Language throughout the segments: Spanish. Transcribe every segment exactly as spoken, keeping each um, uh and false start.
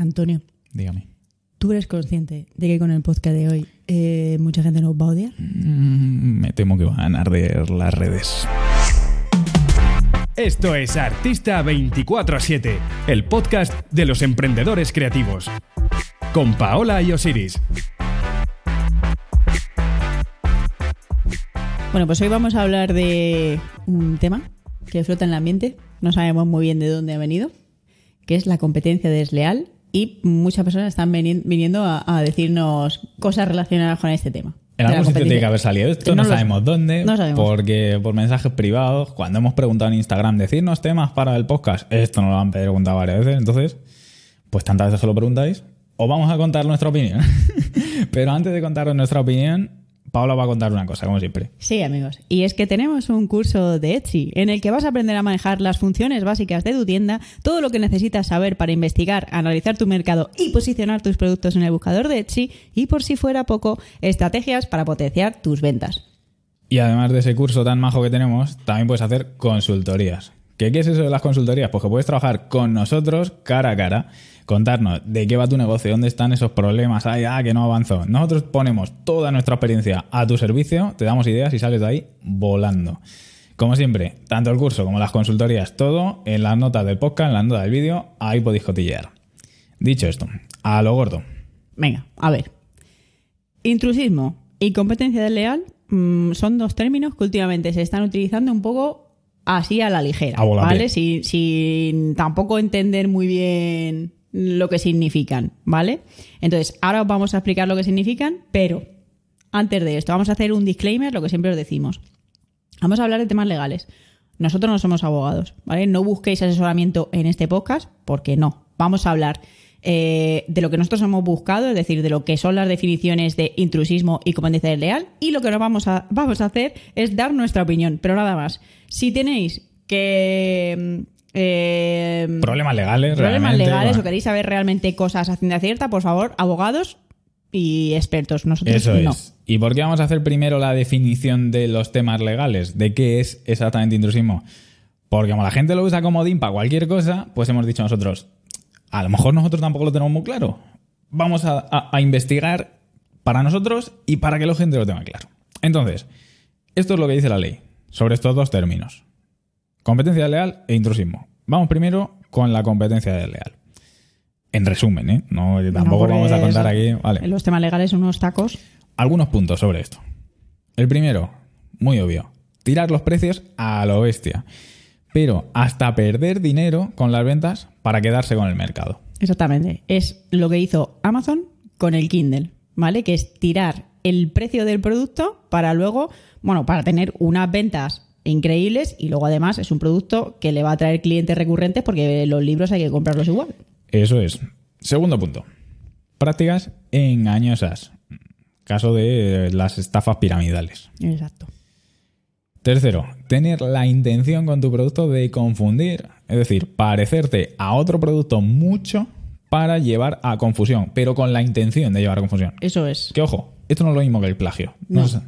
Antonio. Dígame. ¿Tú eres consciente de que con el podcast de hoy eh, mucha gente nos va a odiar? Mm, me temo que van a arder las redes. Esto es Artista veinticuatro siete, el podcast de los emprendedores creativos, con Paola y Osiris. Bueno, pues hoy vamos a hablar de un tema que flota en el ambiente, no sabemos muy bien de dónde ha venido, que es la competencia desleal. Y muchas personas están viniendo a, a decirnos cosas relacionadas con este tema. En algún sitio tiene que haber salido esto, no, no sabemos lo, dónde, no sabemos. Porque por mensajes privados, cuando hemos preguntado en Instagram, decirnos temas para el podcast, esto nos lo han preguntado varias veces, entonces, pues tantas veces que lo preguntáis, os vamos a contar nuestra opinión. Pero antes de contaros nuestra opinión, Paola va a contar una cosa, como siempre. Sí, amigos, y es que tenemos un curso de Etsy en el que vas a aprender a manejar las funciones básicas de tu tienda, todo lo que necesitas saber para investigar, analizar tu mercado y posicionar tus productos en el buscador de Etsy, y por si fuera poco, estrategias para potenciar tus ventas. Y además de ese curso tan majo que tenemos, también puedes hacer consultorías. ¿Qué, qué es eso de las consultorías? Pues que puedes trabajar con nosotros cara a cara, contarnos de qué va tu negocio, dónde están esos problemas, ay, ah, que no avanzó. Nosotros ponemos toda nuestra experiencia a tu servicio, te damos ideas y sales de ahí volando. Como siempre, tanto el curso como las consultorías, todo en las notas del podcast, en las notas del vídeo, ahí podéis cotillear. Dicho esto, a lo gordo. Venga, a ver. Intrusismo y competencia desleal mmm, son dos términos que últimamente se están utilizando un poco así a la ligera, a ¿vale? Sin, sin tampoco entender muy bien lo que significan, ¿vale? Entonces, ahora os vamos a explicar lo que significan, pero antes de esto vamos a hacer un disclaimer, lo que siempre os decimos. Vamos a hablar de temas legales. Nosotros no somos abogados, ¿vale? No busquéis asesoramiento en este podcast, porque no. Vamos a hablar eh, de lo que nosotros hemos buscado, es decir, de lo que son las definiciones de intrusismo y competencia desleal, y lo que nos vamos a, vamos a hacer es dar nuestra opinión, pero nada más. Si tenéis que... Eh, problemas legales, problemas legales bueno. o queréis saber realmente cosas a ciencia cierta, por favor, abogados y expertos. Nosotros Eso no. es. ¿Y por qué vamos a hacer primero la definición de los temas legales? ¿De qué es exactamente intrusismo? Porque como la gente lo usa como comodín para cualquier cosa, pues hemos dicho nosotros, a lo mejor nosotros tampoco lo tenemos muy claro. Vamos a, a, a investigar para nosotros y para que la gente lo tenga claro. Entonces, esto es lo que dice la ley sobre estos dos términos. Competencia desleal e intrusismo. Vamos primero con la competencia desleal. En resumen, ¿eh? No, tampoco no, vamos a contar aquí... Vale. En los temas legales unos tacos. Algunos puntos sobre esto. El primero, muy obvio. Tirar los precios a lo bestia. Pero hasta perder dinero con las ventas para quedarse con el mercado. Exactamente. Es lo que hizo Amazon con el Kindle, ¿vale? Que es tirar el precio del producto para luego... Bueno, para tener unas ventas... increíbles, y luego además es un producto que le va a traer clientes recurrentes porque los libros hay que comprarlos igual. Eso es. Segundo punto. Prácticas engañosas. Caso de las estafas piramidales. Exacto. Tercero, tener la intención con tu producto de confundir, es decir, parecerte a otro producto mucho para llevar a confusión, pero con la intención de llevar a confusión. Eso es. Que ojo, esto no es lo mismo que el plagio. No, no sé.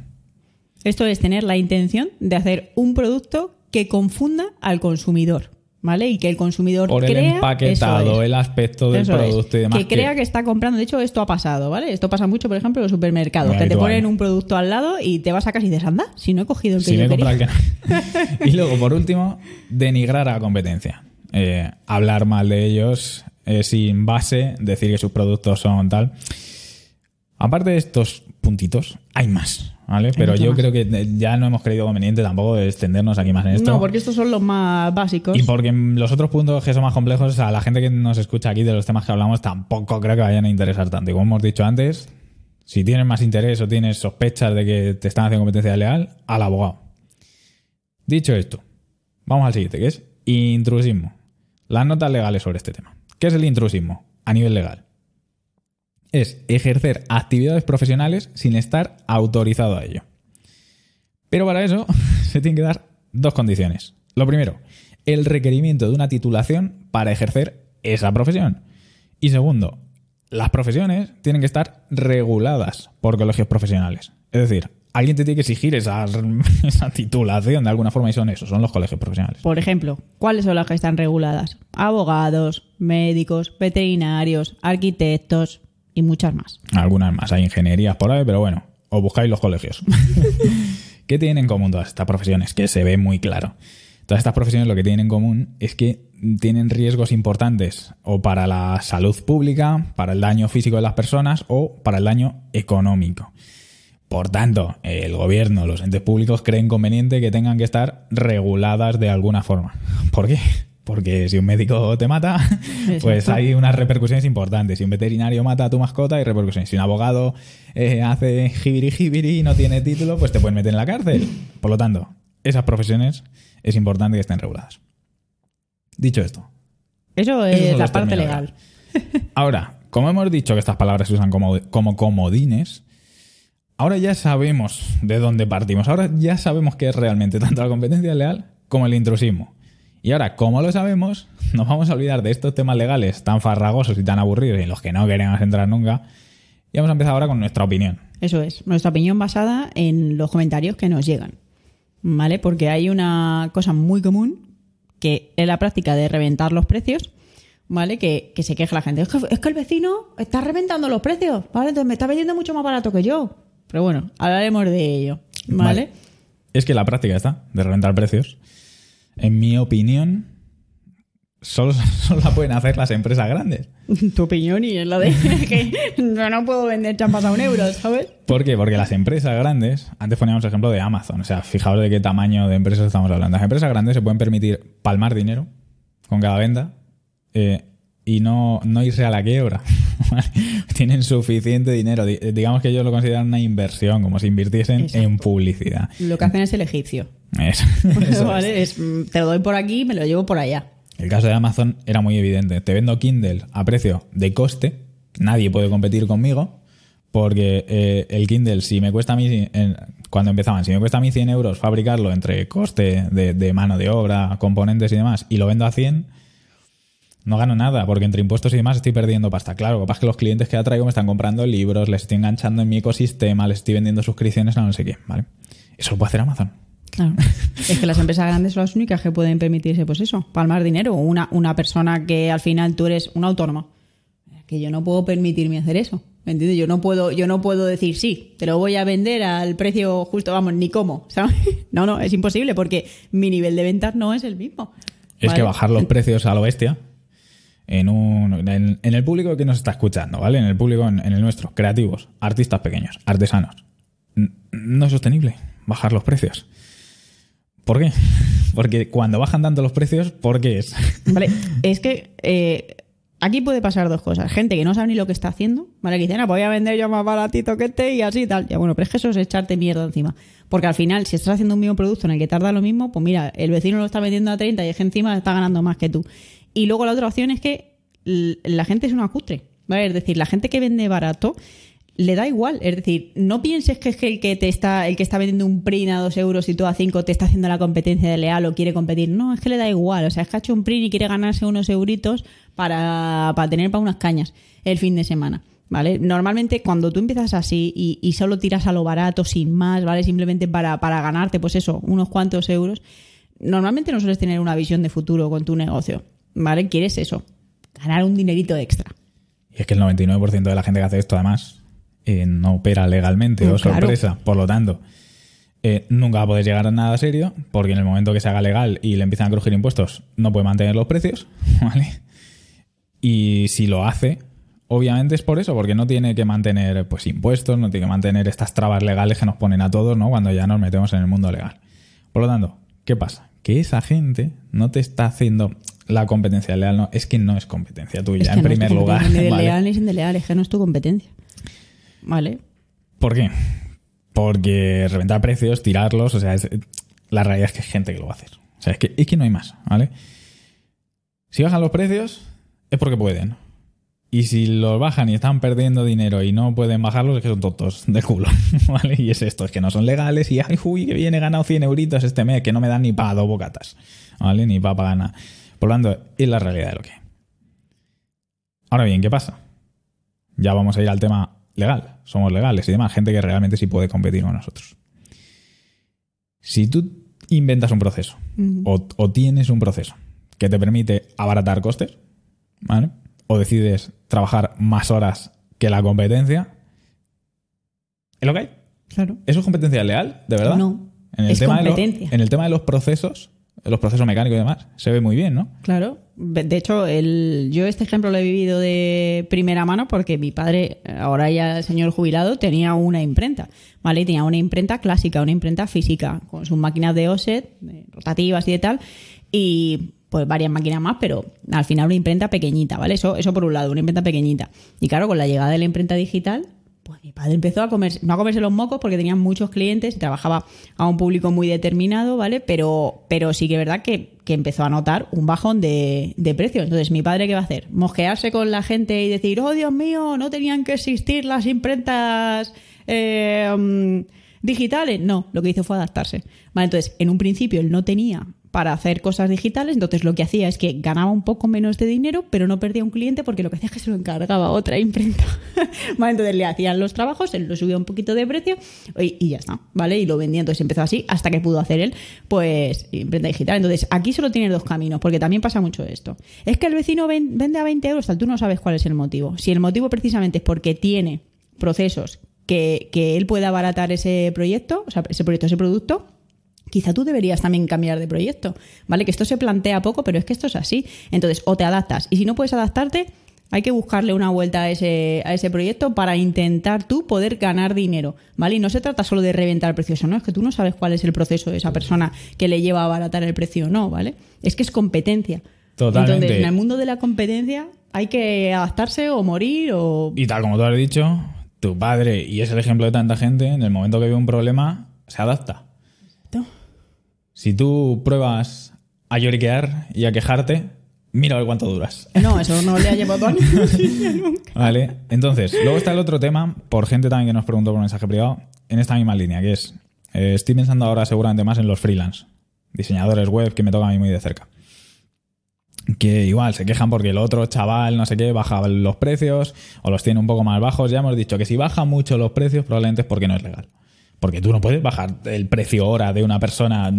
Esto es tener la intención de hacer un producto que confunda al consumidor, ¿vale? Y que el consumidor Por crea... Por el empaquetado, eso es, el aspecto del eso producto es, y demás. Que, que crea que está comprando. De hecho, esto ha pasado, ¿vale? Esto pasa mucho, por ejemplo, en los supermercados. Muy que habitual. Te ponen un producto al lado y te vas a casa y dices, anda, si no he cogido el que si yo me quería. El que... Y luego, por último, denigrar a la competencia. Eh, hablar mal de ellos eh, sin base, decir que sus productos son tal... Aparte de estos puntitos, hay más, ¿vale? Pero yo creo que ya no hemos creído conveniente tampoco extendernos aquí más en esto. No, porque estos son los más básicos. Y porque los otros puntos que son más complejos, a la gente que nos escucha aquí de los temas que hablamos tampoco creo que vayan a interesar tanto. Y como hemos dicho antes, si tienes más interés o tienes sospechas de que te están haciendo competencia desleal, al abogado. Dicho esto, vamos al siguiente, que es intrusismo. Las notas legales sobre este tema. ¿Qué es el intrusismo a nivel legal? Es ejercer actividades profesionales sin estar autorizado a ello. Pero para eso se tienen que dar dos condiciones. Lo primero, el requerimiento de una titulación para ejercer esa profesión. Y segundo, las profesiones tienen que estar reguladas por colegios profesionales. Es decir, alguien te tiene que exigir esa, esa titulación de alguna forma, y son esos, son los colegios profesionales. Por ejemplo, ¿cuáles son las que están reguladas? Abogados, médicos, veterinarios, arquitectos y muchas más. Algunas más, hay ingenierías por ahí, pero bueno, os buscáis los colegios. ¿Qué tienen en común todas estas profesiones? Que se ve muy claro. Todas estas profesiones lo que tienen en común es que tienen riesgos importantes o para la salud pública, para el daño físico de las personas o para el daño económico. Por tanto, el gobierno, los entes públicos creen conveniente que tengan que estar reguladas de alguna forma. ¿Por qué? Porque si un médico te mata, pues exacto, hay unas repercusiones importantes. Si un veterinario mata a tu mascota, hay repercusiones. Si un abogado eh, hace jibiri jibiri y no tiene título, pues te pueden meter en la cárcel. Por lo tanto, esas profesiones es importante que estén reguladas. Dicho esto. Eso es la parte legal. Ahora, como hemos dicho que estas palabras se usan como, como comodines, ahora ya sabemos de dónde partimos. Ahora ya sabemos qué es realmente tanto la competencia leal como el intrusismo. Y ahora, como lo sabemos, nos vamos a olvidar de estos temas legales tan farragosos y tan aburridos y en los que no queremos entrar nunca. Y vamos a empezar ahora con nuestra opinión. Eso es, nuestra opinión basada en los comentarios que nos llegan, ¿vale? Porque hay una cosa muy común que es la práctica de reventar los precios, ¿vale? Que, que se queja la gente. Es que, es que el vecino está reventando los precios, ¿vale? Entonces me está vendiendo mucho más barato que yo. Pero bueno, hablaremos de ello, ¿vale? Vale. Es que la práctica está de reventar precios. En mi opinión, solo, solo la pueden hacer las empresas grandes. Tu opinión y es la de que yo no puedo vender champas a un euro, ¿sabes? ¿Por qué? Porque las empresas grandes, antes poníamos el ejemplo de Amazon, o sea, fijaos de qué tamaño de empresas estamos hablando. Las empresas grandes se pueden permitir palmar dinero con cada venta eh, y no, no irse a la quiebra. Tienen suficiente dinero. Digamos que ellos lo consideran una inversión, como si invirtiesen exacto, en publicidad. Lo que hacen es el egipcio. Eso, eso vale, es. Es, te lo doy por aquí y me lo llevo por allá. El caso de Amazon era muy evidente. Te vendo Kindle a precio de coste. Nadie puede competir conmigo porque eh, el Kindle, si me cuesta a mí, eh, cuando empezaban, si me cuesta a mí cien euros fabricarlo entre coste de, de mano de obra, componentes y demás, y lo vendo a cien, no gano nada, porque entre impuestos y demás estoy perdiendo pasta. Claro, lo que pasa es que los clientes que ya traigo me están comprando libros, les estoy enganchando en mi ecosistema, les estoy vendiendo suscripciones a no sé qué, ¿vale? Eso lo puede hacer Amazon. Claro. Es que las empresas grandes son las únicas que pueden permitirse, pues eso, palmar dinero. Una, una persona que al final tú eres un autónomo. Que yo no puedo permitirme hacer eso, ¿me entiendes? Yo no puedo, yo no puedo decir sí, te lo voy a vender al precio justo, vamos, ni cómo, ¿sabes? No, no, es imposible porque mi nivel de ventas no es el mismo. Es ¿vale? que bajar los precios a lo bestia. En, un, en, en el público que nos está escuchando, ¿vale? En el público, en, en el nuestro, creativos, artistas pequeños, artesanos. N- no es sostenible bajar los precios. ¿Por qué? Porque cuando bajan tanto los precios, ¿por qué es? Vale, es que eh, aquí puede pasar dos cosas. Gente que no sabe ni lo que está haciendo, ¿vale? Que dicen, ah, pues voy a vender yo más baratito que este y así tal. Ya bueno, pero es que eso es echarte mierda encima. Porque al final, si estás haciendo un mismo producto en el que tarda lo mismo, pues mira, el vecino lo está vendiendo a treinta y es que encima está ganando más que tú. Y luego la otra opción es que la gente es una cutre, ¿vale? Es decir, la gente que vende barato le da igual. Es decir, no pienses que es que el que te está, el que está vendiendo un print a dos euros y tú a cinco te está haciendo la competencia de leal o quiere competir. No, es que le da igual. O sea, es que ha hecho un print y quiere ganarse unos euritos para, para tener para unas cañas el fin de semana, ¿vale? Normalmente cuando tú empiezas así y, y solo tiras a lo barato sin más, ¿vale? Simplemente para, para ganarte, pues eso, unos cuantos euros, normalmente no sueles tener una visión de futuro con tu negocio. ¿Vale? Quieres eso, ganar un dinerito extra. Y es que el noventa y nueve por ciento de la gente que hace esto, además, eh, no opera legalmente, pues, o claro, sorpresa. Por lo tanto, eh, nunca va a poder llegar a nada serio, porque en el momento que se haga legal y le empiezan a crujir impuestos, no puede mantener los precios, ¿vale? Y si lo hace, obviamente es por eso, porque no tiene que mantener pues impuestos, no tiene que mantener estas trabas legales que nos ponen a todos, ¿no? Cuando ya nos metemos en el mundo legal. Por lo tanto, ¿qué pasa? Que esa gente no te está haciendo... La competencia leal no, es que no es competencia tuya, es que en no primer lugar. Es que no es leal, es que no es tu competencia. Vale. ¿Por qué? Porque reventar precios, tirarlos, o sea, es, la realidad es que hay gente que lo va a hacer. O sea, es que, es que no hay más, ¿vale? Si bajan los precios, es porque pueden. Y si los bajan y están perdiendo dinero y no pueden bajarlos, es que son tontos de culo, ¿vale? Y es esto, es que no son legales y, ay, uy, que bien, he ganado cien euritos este mes, que no me dan ni para dos bocatas, ¿vale? Ni para pagar nada. Por lo tanto, es la realidad de lo que hay. Ahora bien, ¿qué pasa? Ya vamos a ir al tema legal. Somos legales y demás. Gente que realmente sí puede competir con nosotros. Si tú inventas un proceso uh-huh. o, o tienes un proceso que te permite abaratar costes, ¿vale? O decides trabajar más horas que la competencia, ¿es lo que hay? Claro. ¿Eso es competencia leal, de verdad? No, en el es tema competencia. De los, en el tema de los procesos, los procesos mecánicos y demás, se ve muy bien, ¿no? Claro. De hecho, el, yo este ejemplo lo he vivido de primera mano porque mi padre, ahora ya el señor jubilado, tenía una imprenta, ¿vale? Tenía una imprenta clásica, una imprenta física, con sus máquinas de offset, rotativas y de tal, y pues varias máquinas más, pero al final una imprenta pequeñita, ¿vale? Eso, eso por un lado, una imprenta pequeñita. Y claro, con la llegada de la imprenta digital, pues mi padre empezó a comerse, no a comerse los mocos porque tenía muchos clientes y trabajaba a un público muy determinado, ¿vale? Pero, pero sí que es verdad que, que empezó a notar un bajón de, de precio. Entonces, ¿mi padre qué va a hacer? ¿Mosquearse con la gente y decir, oh, Dios mío, no tenían que existir las imprentas eh, digitales? No, lo que hizo fue adaptarse. Vale, entonces, en un principio él no tenía para hacer cosas digitales, entonces lo que hacía es que ganaba un poco menos de dinero, pero no perdía un cliente porque lo que hacía es que se lo encargaba otra imprenta. Vale, entonces le hacían los trabajos, él lo subía un poquito de precio y, y ya está, ¿vale? Y lo vendía, entonces empezó así hasta que pudo hacer él, pues, imprenta digital. Entonces, aquí solo tienes dos caminos, porque también pasa mucho esto. Es que el vecino ven, vende a veinte euros, tal, tú no sabes cuál es el motivo. Si el motivo precisamente es porque tiene procesos que, que él pueda abaratar ese proyecto, o sea, ese proyecto, ese producto, quizá tú deberías también cambiar de proyecto, ¿vale? Que esto se plantea poco, pero es que esto es así. Entonces, o te adaptas. Y si no puedes adaptarte, hay que buscarle una vuelta a ese, a ese proyecto para intentar tú poder ganar dinero, ¿vale? Y no se trata solo de reventar precios, no, es que tú no sabes cuál es el proceso de esa persona que le lleva a abaratar el precio, no, ¿vale? Es que es competencia. Totalmente. Entonces, en el mundo de la competencia hay que adaptarse o morir o... Y tal, como tú has dicho, tu padre, y es el ejemplo de tanta gente, en el momento que ve un problema, se adapta. Si tú pruebas a lloriquear y a quejarte, mira a ver cuánto duras. No, eso no le ha llevado a nunca. Vale, entonces, luego está el otro tema, por gente también que nos preguntó por mensaje privado, en esta misma línea, que es, eh, estoy pensando ahora seguramente más en los freelance, diseñadores web, que me toca a mí muy de cerca. Que igual se quejan porque el otro chaval, no sé qué, baja los precios o los tiene un poco más bajos. Ya hemos dicho que si baja mucho los precios probablemente es porque no es legal. Porque tú no puedes bajar el precio hora de una persona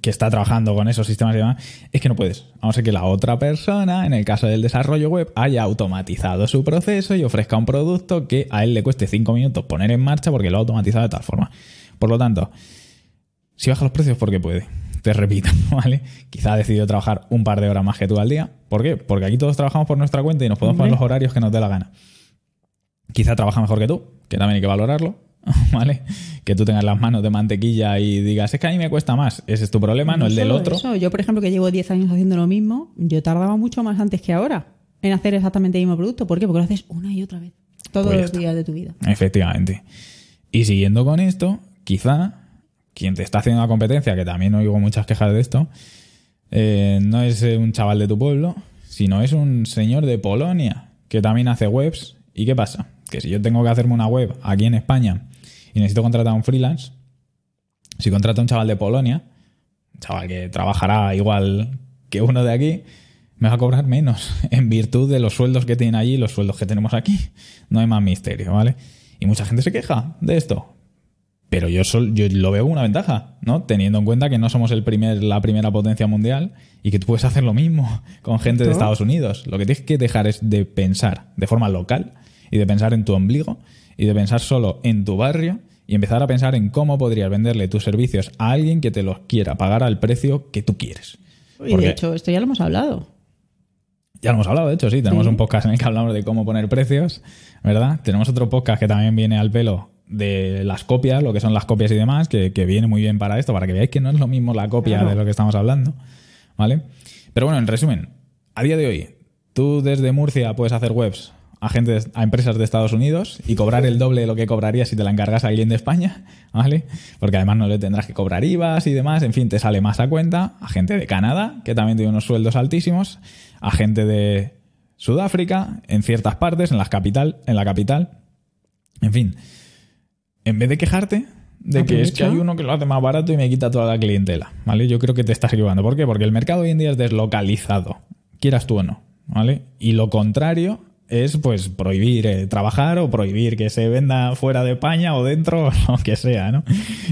que está trabajando con esos sistemas y demás. Es que no puedes. A no ser que la otra persona, en el caso del desarrollo web, haya automatizado su proceso y ofrezca un producto que a él le cueste cinco minutos poner en marcha porque lo ha automatizado de tal forma. Por lo tanto, si baja los precios, porque puede. Te repito, ¿vale? Quizá ha decidido trabajar un par de horas más que tú al día. ¿Por qué? Porque aquí todos trabajamos por nuestra cuenta y nos podemos poner los horarios que nos dé la gana. Quizá trabaja mejor que tú, que también hay que valorarlo. ¿Vale? Que tú tengas las manos de mantequilla y digas, es que a mí me cuesta más. Ese es tu problema, no, no el del otro. Eso. Yo, por ejemplo, que llevo diez años haciendo lo mismo, yo tardaba mucho más antes que ahora en hacer exactamente el mismo producto. ¿Por qué? Porque lo haces una y otra vez. Todos pues los días de tu vida. Efectivamente. Y siguiendo con esto, quizá quien te está haciendo la competencia, que también oigo muchas quejas de esto, eh, no es un chaval de tu pueblo, sino es un señor de Polonia que también hace webs. ¿Y qué pasa? Que si yo tengo que hacerme una web aquí en España y necesito contratar a un freelance, si contrato a un chaval de Polonia, un chaval que trabajará igual que uno de aquí, me va a cobrar menos en virtud de los sueldos que tienen allí y los sueldos que tenemos aquí. No hay más misterio, ¿vale? Y mucha gente se queja de esto. Pero yo, sol, yo lo veo una ventaja, ¿no? Teniendo en cuenta que no somos el primer, la primera potencia mundial y que tú puedes hacer lo mismo con gente de Estados Unidos. Lo que tienes que dejar es de pensar de forma local y de pensar en tu ombligo y de pensar solo en tu barrio y empezar a pensar en cómo podrías venderle tus servicios a alguien que te los quiera pagar al precio que tú quieres. Y de hecho, esto ya lo hemos hablado. Ya lo hemos hablado, de hecho, sí. Tenemos sí. un podcast en el que hablamos de cómo poner precios, ¿verdad? Tenemos otro podcast que también viene al pelo de las copias, lo que son las copias y demás, que, que viene muy bien para esto, para que veáis que no es lo mismo la copia claro. de lo que estamos hablando, ¿vale? Pero bueno, en resumen, a día de hoy, tú desde Murcia puedes hacer webs a gente, a empresas de Estados Unidos y cobrar el doble de lo que cobrarías si te la encargas a alguien de España, ¿vale? Porque además no le tendrás que cobrar I V As y demás, en fin, te sale más a cuenta. A gente de Canadá, que también tiene unos sueldos altísimos, a gente de Sudáfrica, en ciertas partes, en las capital, en la capital, en fin. En vez de quejarte de que es que hay uno que lo hace más barato y me quita toda la clientela, ¿vale? Yo creo que te estás equivocando. ¿Por qué? Porque el mercado hoy en día es deslocalizado, quieras tú o no, ¿vale? Y lo contrario es pues prohibir eh, trabajar o prohibir que se venda fuera de España o dentro o lo que sea, ¿no?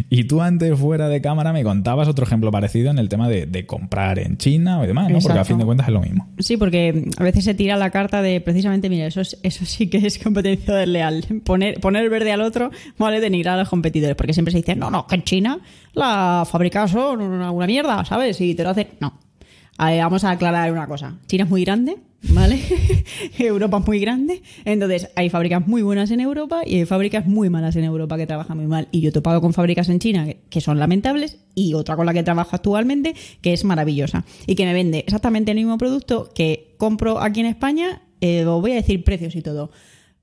Y tú antes fuera de cámara me contabas otro ejemplo parecido en el tema de, de comprar en China o demás, ¿no? Exacto. Porque a fin de cuentas es lo mismo. Sí, porque a veces se tira la carta de precisamente, mira, eso, es, eso sí que es competencia desleal. Poner, poner verde al otro, vale, denigrar a los competidores, porque siempre se dice, no, no, que en China la fábrica son una, una mierda, ¿sabes? Y te lo hacen... No. A ver, vamos a aclarar una cosa. China es muy grande, ¿vale? Europa es muy grande. Entonces, hay fábricas muy buenas en Europa y hay fábricas muy malas en Europa que trabajan muy mal. Y yo he topado con fábricas en China que son lamentables y otra con la que trabajo actualmente que es maravillosa y que me vende exactamente el mismo producto que compro aquí en España. Eh, os voy a decir precios y todo.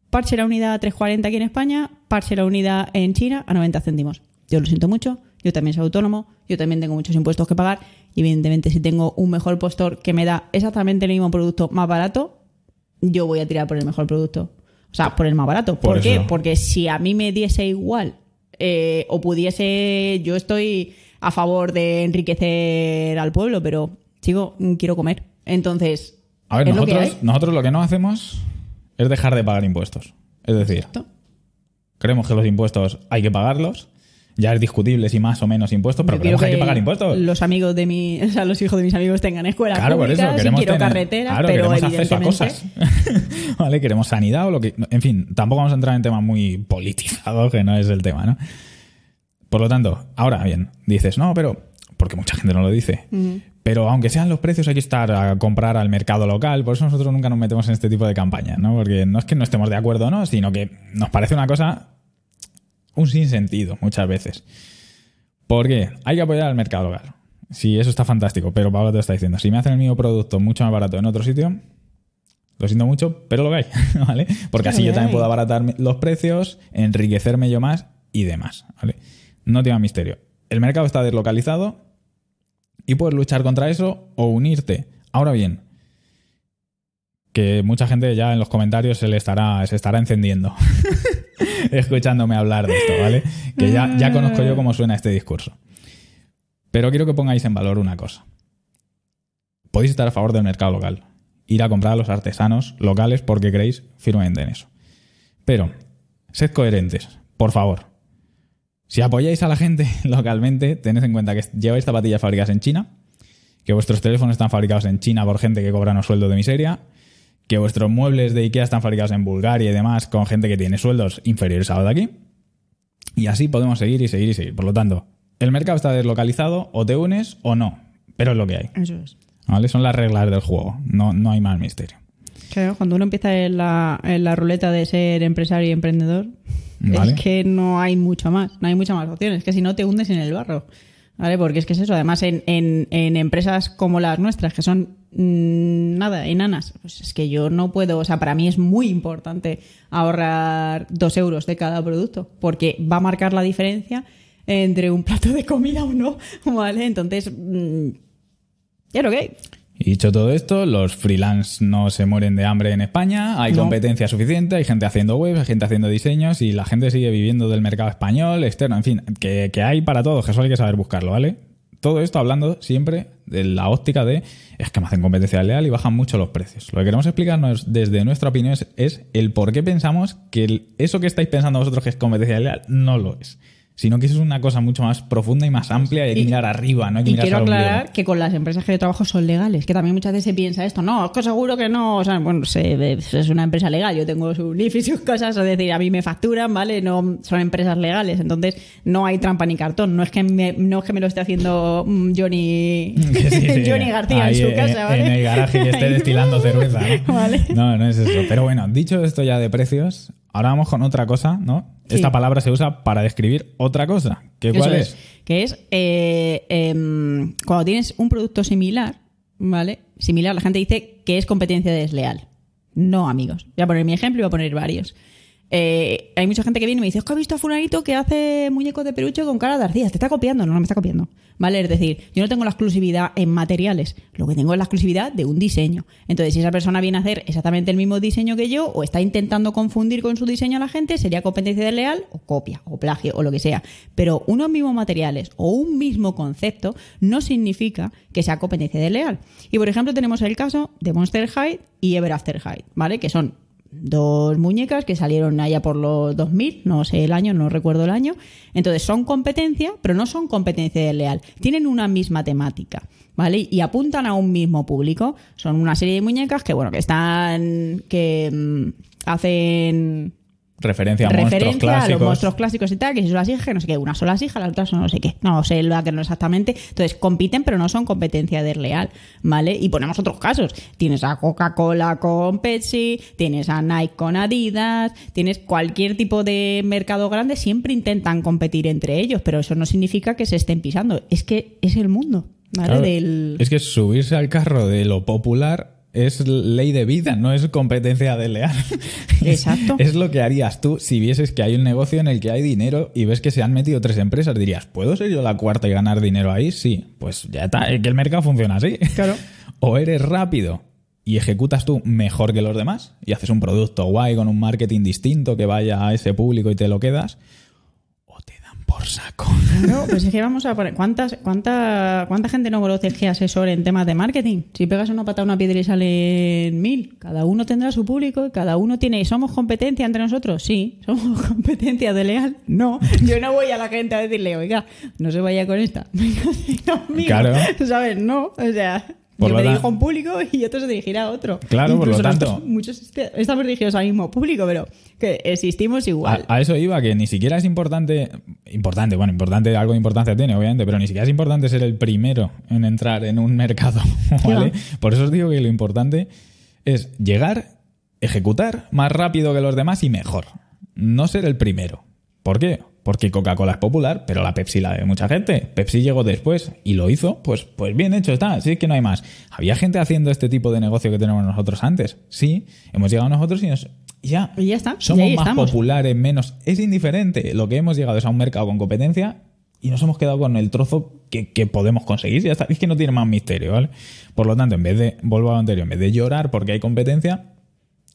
Parche la unidad a tres cuarenta aquí en España, parche la unidad en China a noventa céntimos. Yo lo siento mucho. Yo también soy autónomo, yo también tengo muchos impuestos que pagar y evidentemente si tengo un mejor postor que me da exactamente el mismo producto más barato, yo voy a tirar por el mejor producto. O sea, por el más barato. ¿Por, ¿Por qué? Eso. Porque si a mí me diese igual eh, o pudiese... Yo estoy a favor de enriquecer al pueblo, pero, chico, quiero comer. Entonces, a ver, nosotros lo que, nosotros lo que no hacemos es dejar de pagar impuestos. Es decir, ¿esto? Creemos que los impuestos hay que pagarlos. Ya es discutible si más o menos impuestos, pero creemos que hay que pagar impuestos. Los amigos de mi, o sea, los hijos de mis amigos tengan escuelas claro, públicas, por eso, si quiero tener, carreteras, claro, pero queremos evidentemente... acceso a cosas, vale, queremos sanidad o lo que, en fin, tampoco vamos a entrar en temas muy politizados que no es el tema, ¿no? Por lo tanto, ahora bien, dices no, pero porque mucha gente no lo dice, uh-huh. Pero aunque sean los precios hay que estar a comprar al mercado local, por eso nosotros nunca nos metemos en este tipo de campañas, ¿no? Porque no es que no estemos de acuerdo, no, sino que nos parece una cosa un sinsentido muchas veces. ¿Por qué? Hay que apoyar al mercado local. Sí, eso está fantástico, pero Pablo te lo está diciendo. Si me hacen el mismo producto mucho más barato en otro sitio, lo siento mucho, pero lo que hay, ¿vale? Porque así yo también puedo abaratar los precios, enriquecerme yo más y demás, ¿vale? No tiene misterio. El mercado está deslocalizado y puedes luchar contra eso o unirte. Ahora bien, que mucha gente ya en los comentarios se le estará, se estará encendiendo escuchándome hablar de esto, ¿vale? Que ya, ya conozco yo cómo suena este discurso. Pero quiero que pongáis en valor una cosa. Podéis estar a favor del mercado local, ir a comprar a los artesanos locales porque creéis firmemente en eso. Pero sed coherentes, por favor. Si apoyáis a la gente localmente, tened en cuenta que lleváis zapatillas fabricadas en China, que vuestros teléfonos están fabricados en China por gente que cobra un sueldo de miseria, que vuestros muebles de Ikea están fabricados en Bulgaria y demás con gente que tiene sueldos inferiores a los de aquí. Y así podemos seguir y seguir y seguir. Por lo tanto, el mercado está deslocalizado, o te unes o no, pero es lo que hay. Eso es. ¿Vale? Son las reglas del juego, no, no hay más misterio. Claro, cuando uno empieza en la, en la ruleta de ser empresario y emprendedor, ¿vale? Es que no hay mucho más, no hay muchas más opciones, es que si no te hundes en el barro. ¿Vale? Porque es que es eso. Además, en, en, en empresas como las nuestras, que son mmm, nada, enanas, pues es que yo no puedo... O sea, para mí es muy importante ahorrar dos euros de cada producto, porque va a marcar la diferencia entre un plato de comida o no, ¿vale? Entonces, mmm, ya lo que hay. Y dicho todo esto, los freelance no se mueren de hambre en España, hay no. competencia suficiente, hay gente haciendo webs, hay gente haciendo diseños y la gente sigue viviendo del mercado español, externo, en fin, que, que hay para todos, que solo hay que saber buscarlo, ¿vale? Todo esto hablando siempre de la óptica de es que me hacen competencia leal y bajan mucho los precios. Lo que queremos explicarnos desde nuestra opinión es, es el por qué pensamos que el, eso que estáis pensando vosotros que es competencia leal no lo es. Sino que eso es una cosa mucho más profunda y más amplia y hay que mirar arriba, no hay que mirar arriba. Y quiero aclarar que con las empresas que yo trabajo son legales, que también muchas veces se piensa esto, no, es que seguro que no, o sea, bueno, se, es una empresa legal, yo tengo su N I F y sus cosas, es decir, a mí me facturan, ¿vale? No son empresas legales, entonces no hay trampa ni cartón, no es que me, no es que me lo esté haciendo Johnny, sí, sí, sí. Johnny García ahí, en su casa, ¿vale? En el garaje que esté destilando cerveza, ¿no? ¿Vale? No, no es eso. Pero bueno, dicho esto ya de precios, ahora vamos con otra cosa, ¿no? Sí. Esta palabra se usa para describir otra cosa. ¿Qué, ¿Cuál es? es? Que es eh, eh, cuando tienes un producto similar, ¿vale? Similar, la gente dice que es competencia desleal. No, amigos. Voy a poner mi ejemplo y voy a poner varios. Eh, hay mucha gente que viene y me dice, es que he visto a fulanito que hace muñecos de peluche con cara de arcillas. ¿Te está copiando? No, no me está copiando. ¿Vale? Es decir, yo no tengo la exclusividad en materiales. Lo que tengo es la exclusividad de un diseño. Entonces, si esa persona viene a hacer exactamente el mismo diseño que yo o está intentando confundir con su diseño a la gente, sería competencia desleal o copia o plagio o lo que sea. Pero unos mismos materiales o un mismo concepto no significa que sea competencia desleal. Y, por ejemplo, tenemos el caso de Monster High y Ever After High, ¿vale? Que son dos muñecas que salieron allá por los dos mil, no sé el año, no recuerdo el año. Entonces son competencia, pero no son competencia desleal. Tienen una misma temática, ¿vale? Y apuntan a un mismo público. Son una serie de muñecas que, bueno, que están... que mmm, hacen... referencia a referencia monstruos clásicos. A los monstruos clásicos y tal, que si son las hijas, que no sé qué, unas son las hijas, las otras son no sé qué, no sé la que no exactamente. Entonces compiten, pero no son competencia desleal, ¿vale? Y ponemos otros casos. Tienes a Coca-Cola con Pepsi, tienes a Nike con Adidas, tienes cualquier tipo de mercado grande, siempre intentan competir entre ellos, pero eso no significa que se estén pisando. Es que es el mundo, ¿vale? Claro. Del... Es que subirse al carro de lo popular... es ley de vida, no es competencia desleal. Exacto. Es, es lo que harías tú si vieses que hay un negocio en el que hay dinero y ves que se han metido tres empresas. Dirías, ¿puedo ser yo la cuarta y ganar dinero ahí? Sí, pues ya está, es que el mercado funciona así. Claro. O eres rápido y ejecutas tú mejor que los demás y haces un producto guay con un marketing distinto que vaya a ese público y te lo quedas. O te dan por saco. No, pues es que vamos a poner... ¿Cuántas, cuánta, ¿Cuánta gente no conoces que asesore en temas de marketing? Si pegas una patada a una piedra y salen mil, cada uno tendrá su público, cada uno tiene... ¿Somos competencia entre nosotros? Sí. ¿Somos competencia desleal? No. Yo no voy a la gente a decirle, oiga, no se vaya con esta. Conmigo. Claro. ¿Sabes? No. O sea... Por yo me dirijo a un público y otro se dirigirá a otro. Claro, incluso por lo tanto. Muchos estamos dirigidos al mismo público, pero que existimos igual. A, a eso iba, que ni siquiera es importante. Importante, bueno, importante, algo de importancia tiene, obviamente, pero ni siquiera es importante ser el primero en entrar en un mercado, ¿vale? No. Por eso os digo que lo importante es llegar, ejecutar más rápido que los demás y mejor. No ser el primero. ¿Por qué? Porque Coca-Cola es popular, pero la Pepsi la ve mucha gente. Pepsi llegó después y lo hizo, pues, pues bien hecho está, sí, es que no hay más. Había gente haciendo este tipo de negocio que tenemos nosotros antes, sí, hemos llegado nosotros y nos... Ya, y ya está. Somos ya más estamos. Populares, menos... Es indiferente, lo que hemos llegado es a un mercado con competencia y nos hemos quedado con el trozo que, que podemos conseguir, ya está, es que no tiene más misterio, ¿vale? Por lo tanto, en vez de, vuelvo a lo anterior, en vez de llorar porque hay competencia...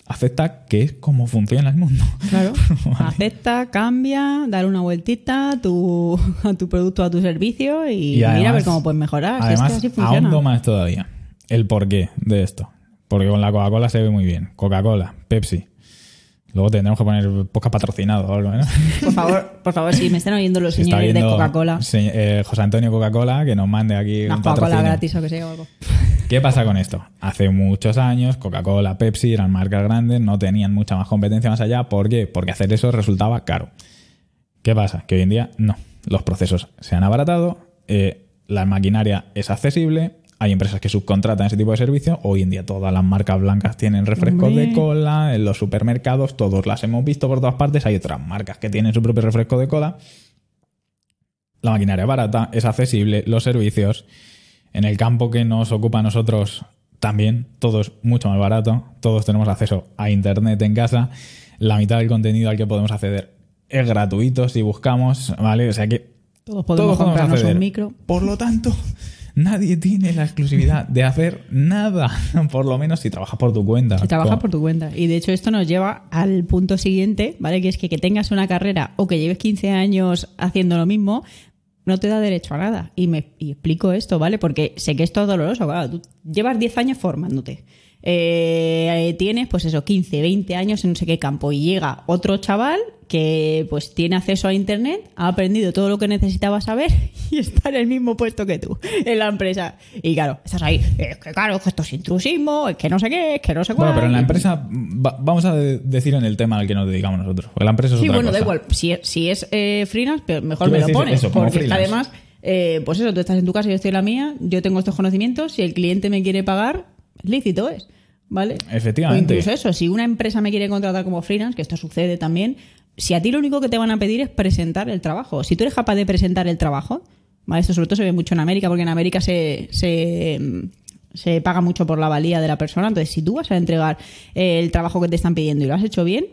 Acepta que es como funciona el mundo. Claro. Vale. Acepta, cambia, dar una vueltita a tu, a tu producto, a tu servicio y, y además, mira a ver cómo puedes mejorar. Además, si es que así funciona. Ahondo más todavía el porqué de esto. Porque con la Coca-Cola se ve muy bien. Coca-Cola, Pepsi. Luego tendremos que poner podcast patrocinado o algo, ¿no? Por favor, por favor, si me están oyendo los señores si de Coca-Cola. Se, eh, José Antonio Coca-Cola, que nos mande aquí no, un patrocinio. Coca-Cola gratis o que sea o algo. ¿Qué pasa con esto? Hace muchos años Coca-Cola, Pepsi eran marcas grandes, no tenían mucha más competencia más allá. ¿Por qué? Porque hacer eso resultaba caro. ¿Qué pasa? Que hoy en día no. Los procesos se han abaratado, eh, la maquinaria es accesible, hay empresas que subcontratan ese tipo de servicios. Hoy en día todas las marcas blancas tienen refrescos ¡Hombre! De cola, en los supermercados todos las hemos visto por todas partes. Hay otras marcas que tienen su propio refresco de cola. La maquinaria es barata, es accesible, los servicios... En el campo que nos ocupa a nosotros también, todo es mucho más barato, todos tenemos acceso a internet en casa, la mitad del contenido al que podemos acceder es gratuito si buscamos, ¿vale? O sea que todos podemos, todos podemos comprarnos acceder. Un micro. Por lo tanto, nadie tiene la exclusividad de hacer nada, por lo menos si trabajas por tu cuenta. Si trabajas por tu cuenta. Y de hecho esto nos lleva al punto siguiente, ¿vale? Que es que, que tengas una carrera o que lleves quince años haciendo lo mismo... no te da derecho a nada. Y me y explico esto, ¿vale? Porque sé que esto es doloroso. Claro, tú llevas diez años formándote. Eh, tienes, pues eso, quince, veinte años en no sé qué campo. Y llega otro chaval que pues tiene acceso a internet, ha aprendido todo lo que necesitaba saber y está en el mismo puesto que tú, en la empresa. Y claro, estás ahí. Es que claro, es que esto es intrusismo, es que no sé qué, es que no sé cuál. Bueno, pero en la empresa, va, vamos a de- decir en el tema al que nos dedicamos nosotros. La empresa es sí, otra bueno, cosa. Da igual. Si, si es eh, freelance, pero mejor me lo pones. Eso, porque freelance. Además, eh, pues eso, tú estás en tu casa, yo estoy en la mía, yo tengo estos conocimientos, si el cliente me quiere pagar, lícito es. ¿Vale? Efectivamente. O incluso eso, si una empresa me quiere contratar como freelance, que esto sucede también, si a ti lo único que te van a pedir es presentar el trabajo. Si tú eres capaz de presentar el trabajo, ¿vale? Esto sobre todo se ve mucho en América, porque en América se, se, se paga mucho por la valía de la persona. Entonces, si tú vas a entregar el trabajo que te están pidiendo y lo has hecho bien,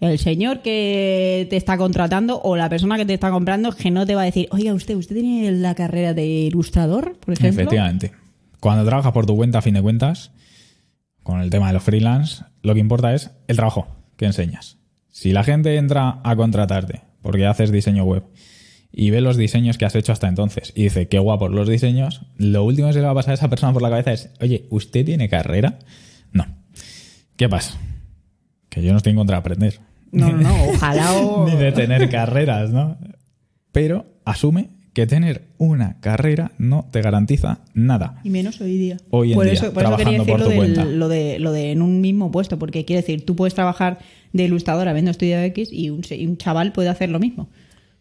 el señor que te está contratando o la persona que te está comprando que no te va a decir, oiga, usted, ¿usted tiene la carrera de ilustrador, por ejemplo? Efectivamente. Cuando trabajas por tu cuenta, a fin de cuentas, con el tema de los freelance, lo que importa es el trabajo que enseñas. Si la gente entra a contratarte porque haces diseño web y ve los diseños que has hecho hasta entonces y dice, qué guapos los diseños, lo último que se le va a pasar a esa persona por la cabeza es, oye, ¿usted tiene carrera? No. ¿Qué pasa? Que yo no estoy en contra de aprender. No, no, no, ojalá o... Ni de tener carreras, ¿no? Pero asume que tener una carrera no te garantiza nada. Y menos hoy día. Hoy en por día, eso, por trabajando eso por tu del, cuenta. Lo de, lo de en un mismo puesto, porque quiere decir, tú puedes trabajar de ilustrador habiendo estudiado X y un, y un chaval puede hacer lo mismo.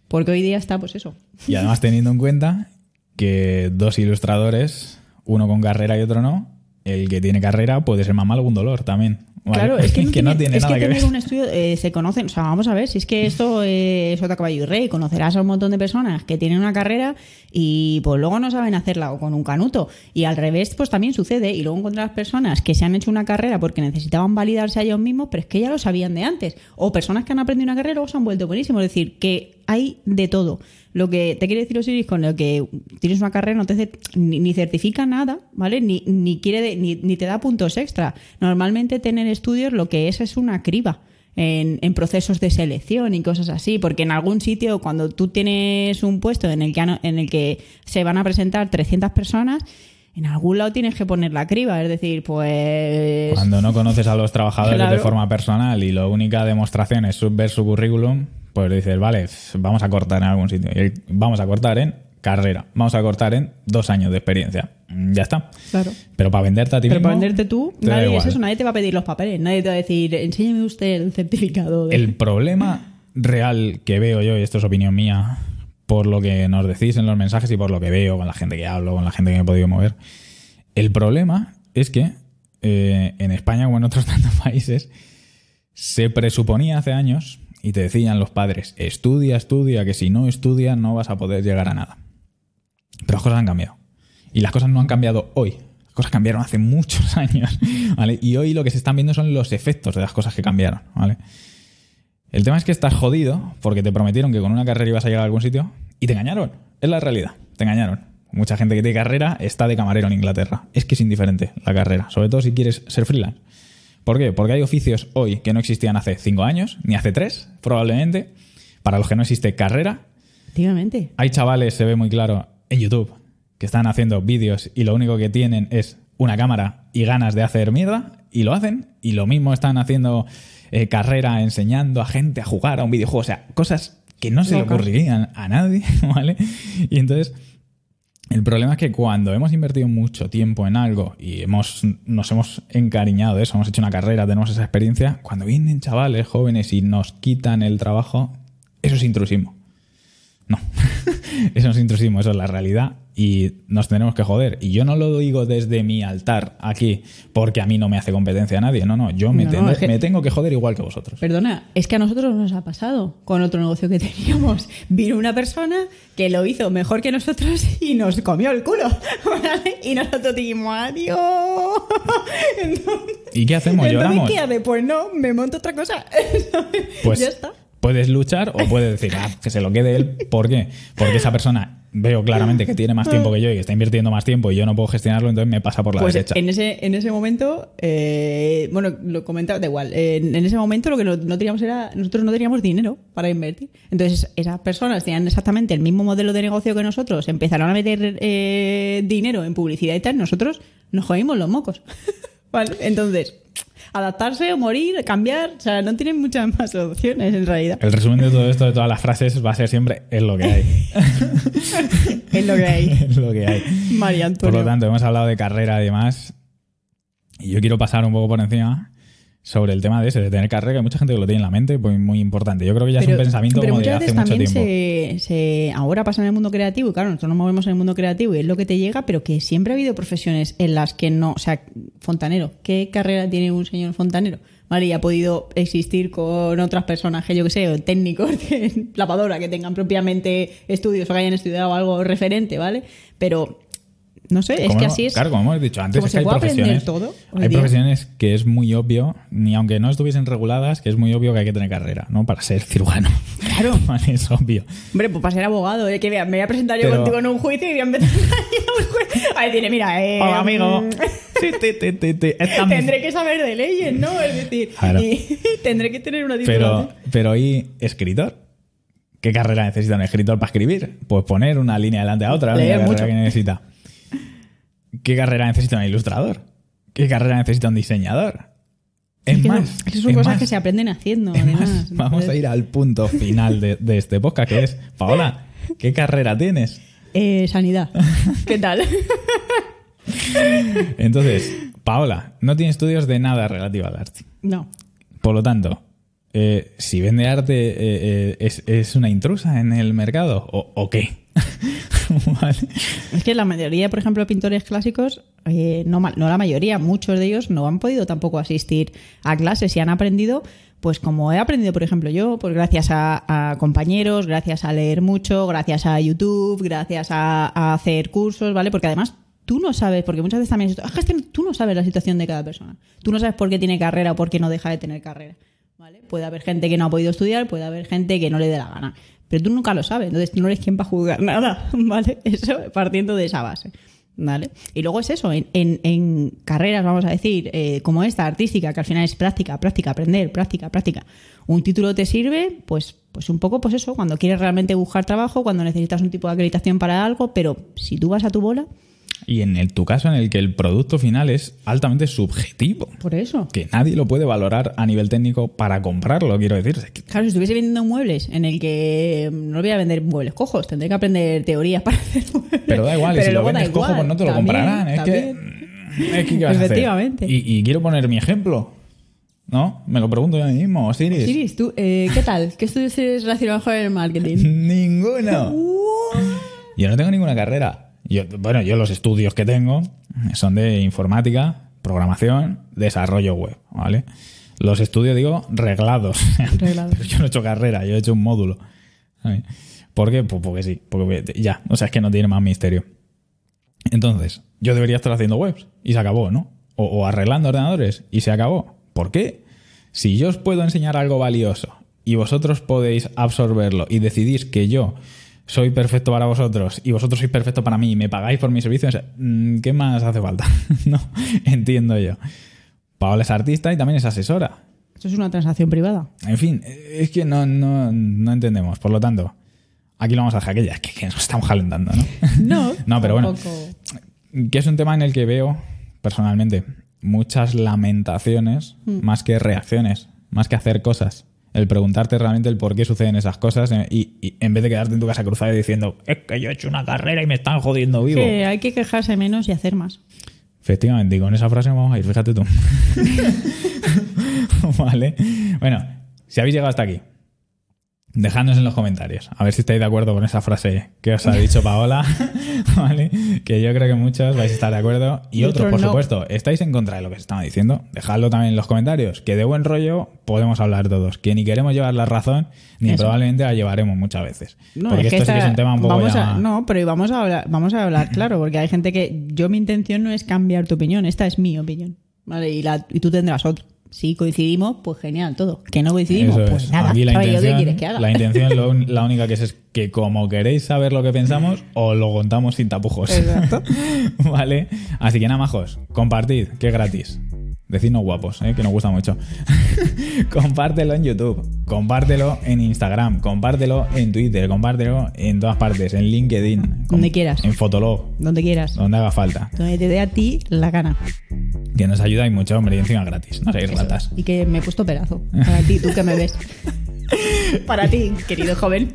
Porque hoy día está pues eso. Y además teniendo en cuenta que dos ilustradores, uno con carrera y otro no, el que tiene carrera puede ser más malo que un dolor también. ¿Vale? Claro, es que no que tiene, no tiene es nada que, que tener ver. Un estudio, eh, se conocen, o sea, vamos a ver, si es que esto eh, es otra caballo y rey, conocerás a un montón de personas que tienen una carrera y pues luego no saben hacerla o con un canuto, y al revés pues también sucede, y luego encuentras personas que se han hecho una carrera porque necesitaban validarse a ellos mismos, pero es que ya lo sabían de antes, o personas que han aprendido una carrera y luego se han vuelto buenísimos, es decir, que hay de todo. Lo que te quiere decir Osiris con lo que tienes una carrera no te ni, ni certifica nada, ¿vale? Ni ni quiere de, ni, ni te da puntos extra. Normalmente tener estudios lo que es es una criba en, en procesos de selección y cosas así, porque en algún sitio cuando tú tienes un puesto en el que en el que se van a presentar trescientas personas, en algún lado tienes que poner la criba, es decir, pues... Cuando no conoces a los trabajadores claro. de forma personal y la única demostración es ver su currículum, pues dices, vale, vamos a cortar en algún sitio. Vamos a cortar en carrera, vamos a cortar en dos años de experiencia. Ya está. Claro. Pero para venderte a ti Pero mismo... Pero para venderte tú, nadie, es eso, nadie te va a pedir los papeles, nadie te va a decir, enséñame usted el certificado. De... El problema real que veo yo, y esto es opinión mía... por lo que nos decís en los mensajes y por lo que veo con la gente que hablo, con la gente que me he podido mover. El problema es que eh, en España o en otros tantos países se presuponía hace años y te decían los padres, estudia, estudia, que si no estudias no vas a poder llegar a nada. Pero las cosas han cambiado. Y las cosas no han cambiado hoy. Las cosas cambiaron hace muchos años, ¿vale? Y hoy lo que se están viendo son los efectos de las cosas que cambiaron, ¿vale? El tema es que estás jodido porque te prometieron que con una carrera ibas a llegar a algún sitio y te engañaron. Es la realidad. Te engañaron. Mucha gente que tiene carrera está de camarero en Inglaterra. Es que es indiferente la carrera, sobre todo si quieres ser freelance. ¿Por qué? Porque hay oficios hoy que no existían hace cinco años, ni hace tres, probablemente, para los que no existe carrera. Efectivamente. Hay chavales, se ve muy claro, en YouTube, que están haciendo vídeos y lo único que tienen es una cámara y ganas de hacer mierda y lo hacen. Y lo mismo están haciendo... Eh, carrera enseñando a gente a jugar a un videojuego, o sea, cosas que no se Loco. le ocurrirían a nadie, ¿vale? Y entonces, el problema es que cuando hemos invertido mucho tiempo en algo y hemos, nos hemos encariñado de eso, hemos hecho una carrera, tenemos esa experiencia, cuando vienen chavales jóvenes y nos quitan el trabajo, eso es intrusismo. No, eso es intrusismo, eso es la realidad y nos tenemos que joder. Y yo no lo digo desde mi altar aquí porque a mí no me hace competencia a nadie. No, no, yo me, no, tengo, no, es que, me tengo que joder igual que vosotros. Perdona, es que a nosotros nos ha pasado con otro negocio que teníamos. Vino una persona que lo hizo mejor que nosotros y nos comió el culo, ¿vale? Y nosotros dijimos adiós. Entonces, ¿y qué hacemos? ¿Lloramos? ¿Qué hace? Pues no, me monto otra cosa. Pues ya está. Puedes luchar o puedes decir, ah, que se lo quede él. ¿Por qué? Porque esa persona veo claramente que tiene más tiempo que yo y que está invirtiendo más tiempo y yo no puedo gestionarlo, entonces me pasa por la pues derecha. En ese, en ese momento, eh, bueno, lo comentaba, da igual. Eh, en ese momento lo que no, no teníamos era, nosotros no teníamos dinero para invertir. Entonces esas personas tenían exactamente el mismo modelo de negocio que nosotros, empezaron a meter eh, dinero en publicidad y tal, nosotros nos jodimos los mocos. Vale, entonces... Adaptarse o morir, cambiar, o sea, no tienen muchas más opciones en realidad. El resumen de todo esto, de todas las frases, va a ser siempre es lo que hay. Es lo que hay. Es lo que hay. María Antonio. Por lo tanto, hemos hablado de carrera y demás. Y yo quiero pasar un poco por encima sobre el tema de ese, de tener carrera, que hay mucha gente que lo tiene en la mente, pues muy importante. Yo creo que ya pero, es un pensamiento como de hace mucho tiempo. Se, se, ahora pasa en el mundo creativo, y claro, nosotros nos movemos en el mundo creativo y es lo que te llega, pero que siempre ha habido profesiones en las que no... O sea, fontanero. ¿Qué carrera tiene un señor fontanero? Vale, y ha podido existir con otras personas, que yo que sé, o técnicos de lavadora, que tengan propiamente estudios o que hayan estudiado algo referente, ¿vale? Pero... No sé, como es que así es. Claro, como hemos dicho antes, es que hay profesiones, todo hay profesiones que es muy obvio, ni aunque no estuviesen reguladas, que es muy obvio que hay que tener carrera, ¿no? Para ser cirujano. Claro. Es obvio. Hombre, pues para ser abogado, ¿eh? Que me voy a presentar yo Pero... contigo en un juicio y voy a empezar a un juicio. Ahí tiene, mira, eh. Hola, amigo. Tendré que saber de leyes, ¿no? Es decir, claro. Y tendré que tener una titulación. Pero, pero ¿y escritor? ¿Qué carrera necesita un escritor para escribir? Pues poner una línea delante de otra, la carrera que necesita. ¿Qué carrera necesita un ilustrador? ¿Qué carrera necesita un diseñador? Es que más. No, son es cosas más, que se aprenden haciendo, además. Más, vamos a ir al punto final de, de este podcast, que es, Paola, ¿qué carrera tienes? Eh, sanidad. ¿Qué tal? Entonces, Paola, no tiene estudios de nada relativo al arte. No. Por lo tanto, eh, si vende arte, eh, eh, es, ¿es una intrusa en el mercado o, o qué? Vale. Es que la mayoría, por ejemplo, pintores clásicos, eh, no, no la mayoría, muchos de ellos no han podido tampoco asistir a clases y han aprendido, pues como he aprendido, por ejemplo, yo, pues gracias a, a compañeros, gracias a leer mucho, gracias a YouTube, gracias a, a hacer cursos, ¿vale? Porque además tú no sabes, porque muchas veces también tú no sabes la situación de cada persona. Tú no sabes por qué tiene carrera o por qué no deja de tener carrera, ¿vale? Puede haber gente que no ha podido estudiar, puede haber gente que no le dé la gana. Pero tú nunca lo sabes, entonces tú no eres quien va a juzgar nada, ¿vale? Eso partiendo de esa base, ¿vale? Y luego es eso, en, en, en carreras, vamos a decir, eh, como esta artística, que al final es práctica, práctica, aprender, práctica, práctica. ¿Un título te sirve? Pues, pues un poco, pues eso, cuando quieres realmente buscar trabajo, cuando necesitas un tipo de acreditación para algo, pero si tú vas a tu bola... Y en el, tu caso, en el que el producto final es altamente subjetivo. Por eso. Que nadie lo puede valorar a nivel técnico para comprarlo, quiero decir. Claro, si estuviese vendiendo muebles, en el que no voy a vender muebles cojos, tendré que aprender teorías para hacer muebles. Pero da igual, pero y si lo vendes igual, cojo, pues no te también, lo comprarán. Es que, es que ¿qué vas efectivamente a hacer? Y, y quiero poner mi ejemplo, ¿no? Me lo pregunto yo mismo, Osiris. Osiris, ¿tú eh, qué tal? ¿Qué estudios tienes relacionados con el marketing? Ninguno. Yo no tengo ninguna carrera. Yo, bueno, yo los estudios que tengo son de informática, programación, desarrollo web, ¿vale? Los estudios, digo, reglados. Reglados. Yo no he hecho carrera, yo he hecho un módulo. ¿Por qué? Pues porque sí, porque ya, o sea, es que no tiene más misterio. Entonces, yo debería estar haciendo webs y se acabó, ¿no? O, o arreglando ordenadores y se acabó. ¿Por qué? Si yo os puedo enseñar algo valioso y vosotros podéis absorberlo y decidís que yo... soy perfecto para vosotros y vosotros sois perfecto para mí y me pagáis por mis servicios, ¿qué más hace falta? No, entiendo yo. Paola es artista y también es asesora. Eso es una transacción privada. En fin, es que no, no, no entendemos. Por lo tanto, aquí lo vamos a dejar, que ya es que, que nos estamos calentando, ¿no? No, no, pero bueno, que es un tema en el que veo, personalmente, muchas lamentaciones mm. más que reacciones, más que hacer cosas. El preguntarte realmente el por qué suceden esas cosas y, y en vez de quedarte en tu casa cruzada y diciendo es que yo he hecho una carrera y me están jodiendo vivo. Que hay que quejarse menos y hacer más. Efectivamente, y con esa frase vamos a ir, fíjate tú. Vale. Bueno, si habéis llegado hasta aquí, dejadnos en los comentarios a ver si estáis de acuerdo con esa frase que os ha dicho Paola, ¿vale? Que yo creo que muchos vais a estar de acuerdo y otros, por supuesto, estáis en contra de lo que se estaba diciendo, dejadlo también en los comentarios, que de buen rollo podemos hablar todos, que ni queremos llevar la razón ni eso. Probablemente la llevaremos muchas veces, no, porque es que esto esta, sí que es un tema un poco vamos ya... a, no, pero vamos a hablar, vamos a hablar claro, porque hay gente que yo mi intención no es cambiar tu opinión, esta es mi opinión, ¿vale? Y, la, y tú tendrás otra. Si coincidimos, pues genial, todo. Que no coincidimos, eso pues es. Nada. Aquí la ¿sabes intención, yo qué quieres que haga? La intención, lo, la única que es, es que como queréis saber lo que pensamos, os lo contamos sin tapujos. Exacto. Vale. Así que nada, majos, compartid, que es gratis. Decidnos guapos, ¿eh? Que nos gusta mucho. Compártelo en YouTube, compártelo en Instagram, compártelo en Twitter, compártelo en todas partes, en LinkedIn. Donde quieras. En Fotolog. Donde quieras. Donde haga falta. Donde te dé a ti la gana. Que nos ayudáis mucho, hombre, y encima gratis, no seáis ratas. Y que me he puesto pedazo. Para ti, tú que me ves. Para ti, querido joven.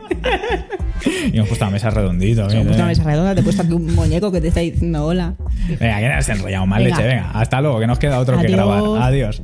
Y hemos puesto una mesa redondita. Hemos puesto una mesa redonda, te he puesto aquí un muñeco que te está diciendo hola. Venga, que nos has enrollado más leche. Venga, hasta luego, que nos queda otro Adiós. Que grabar. Adiós.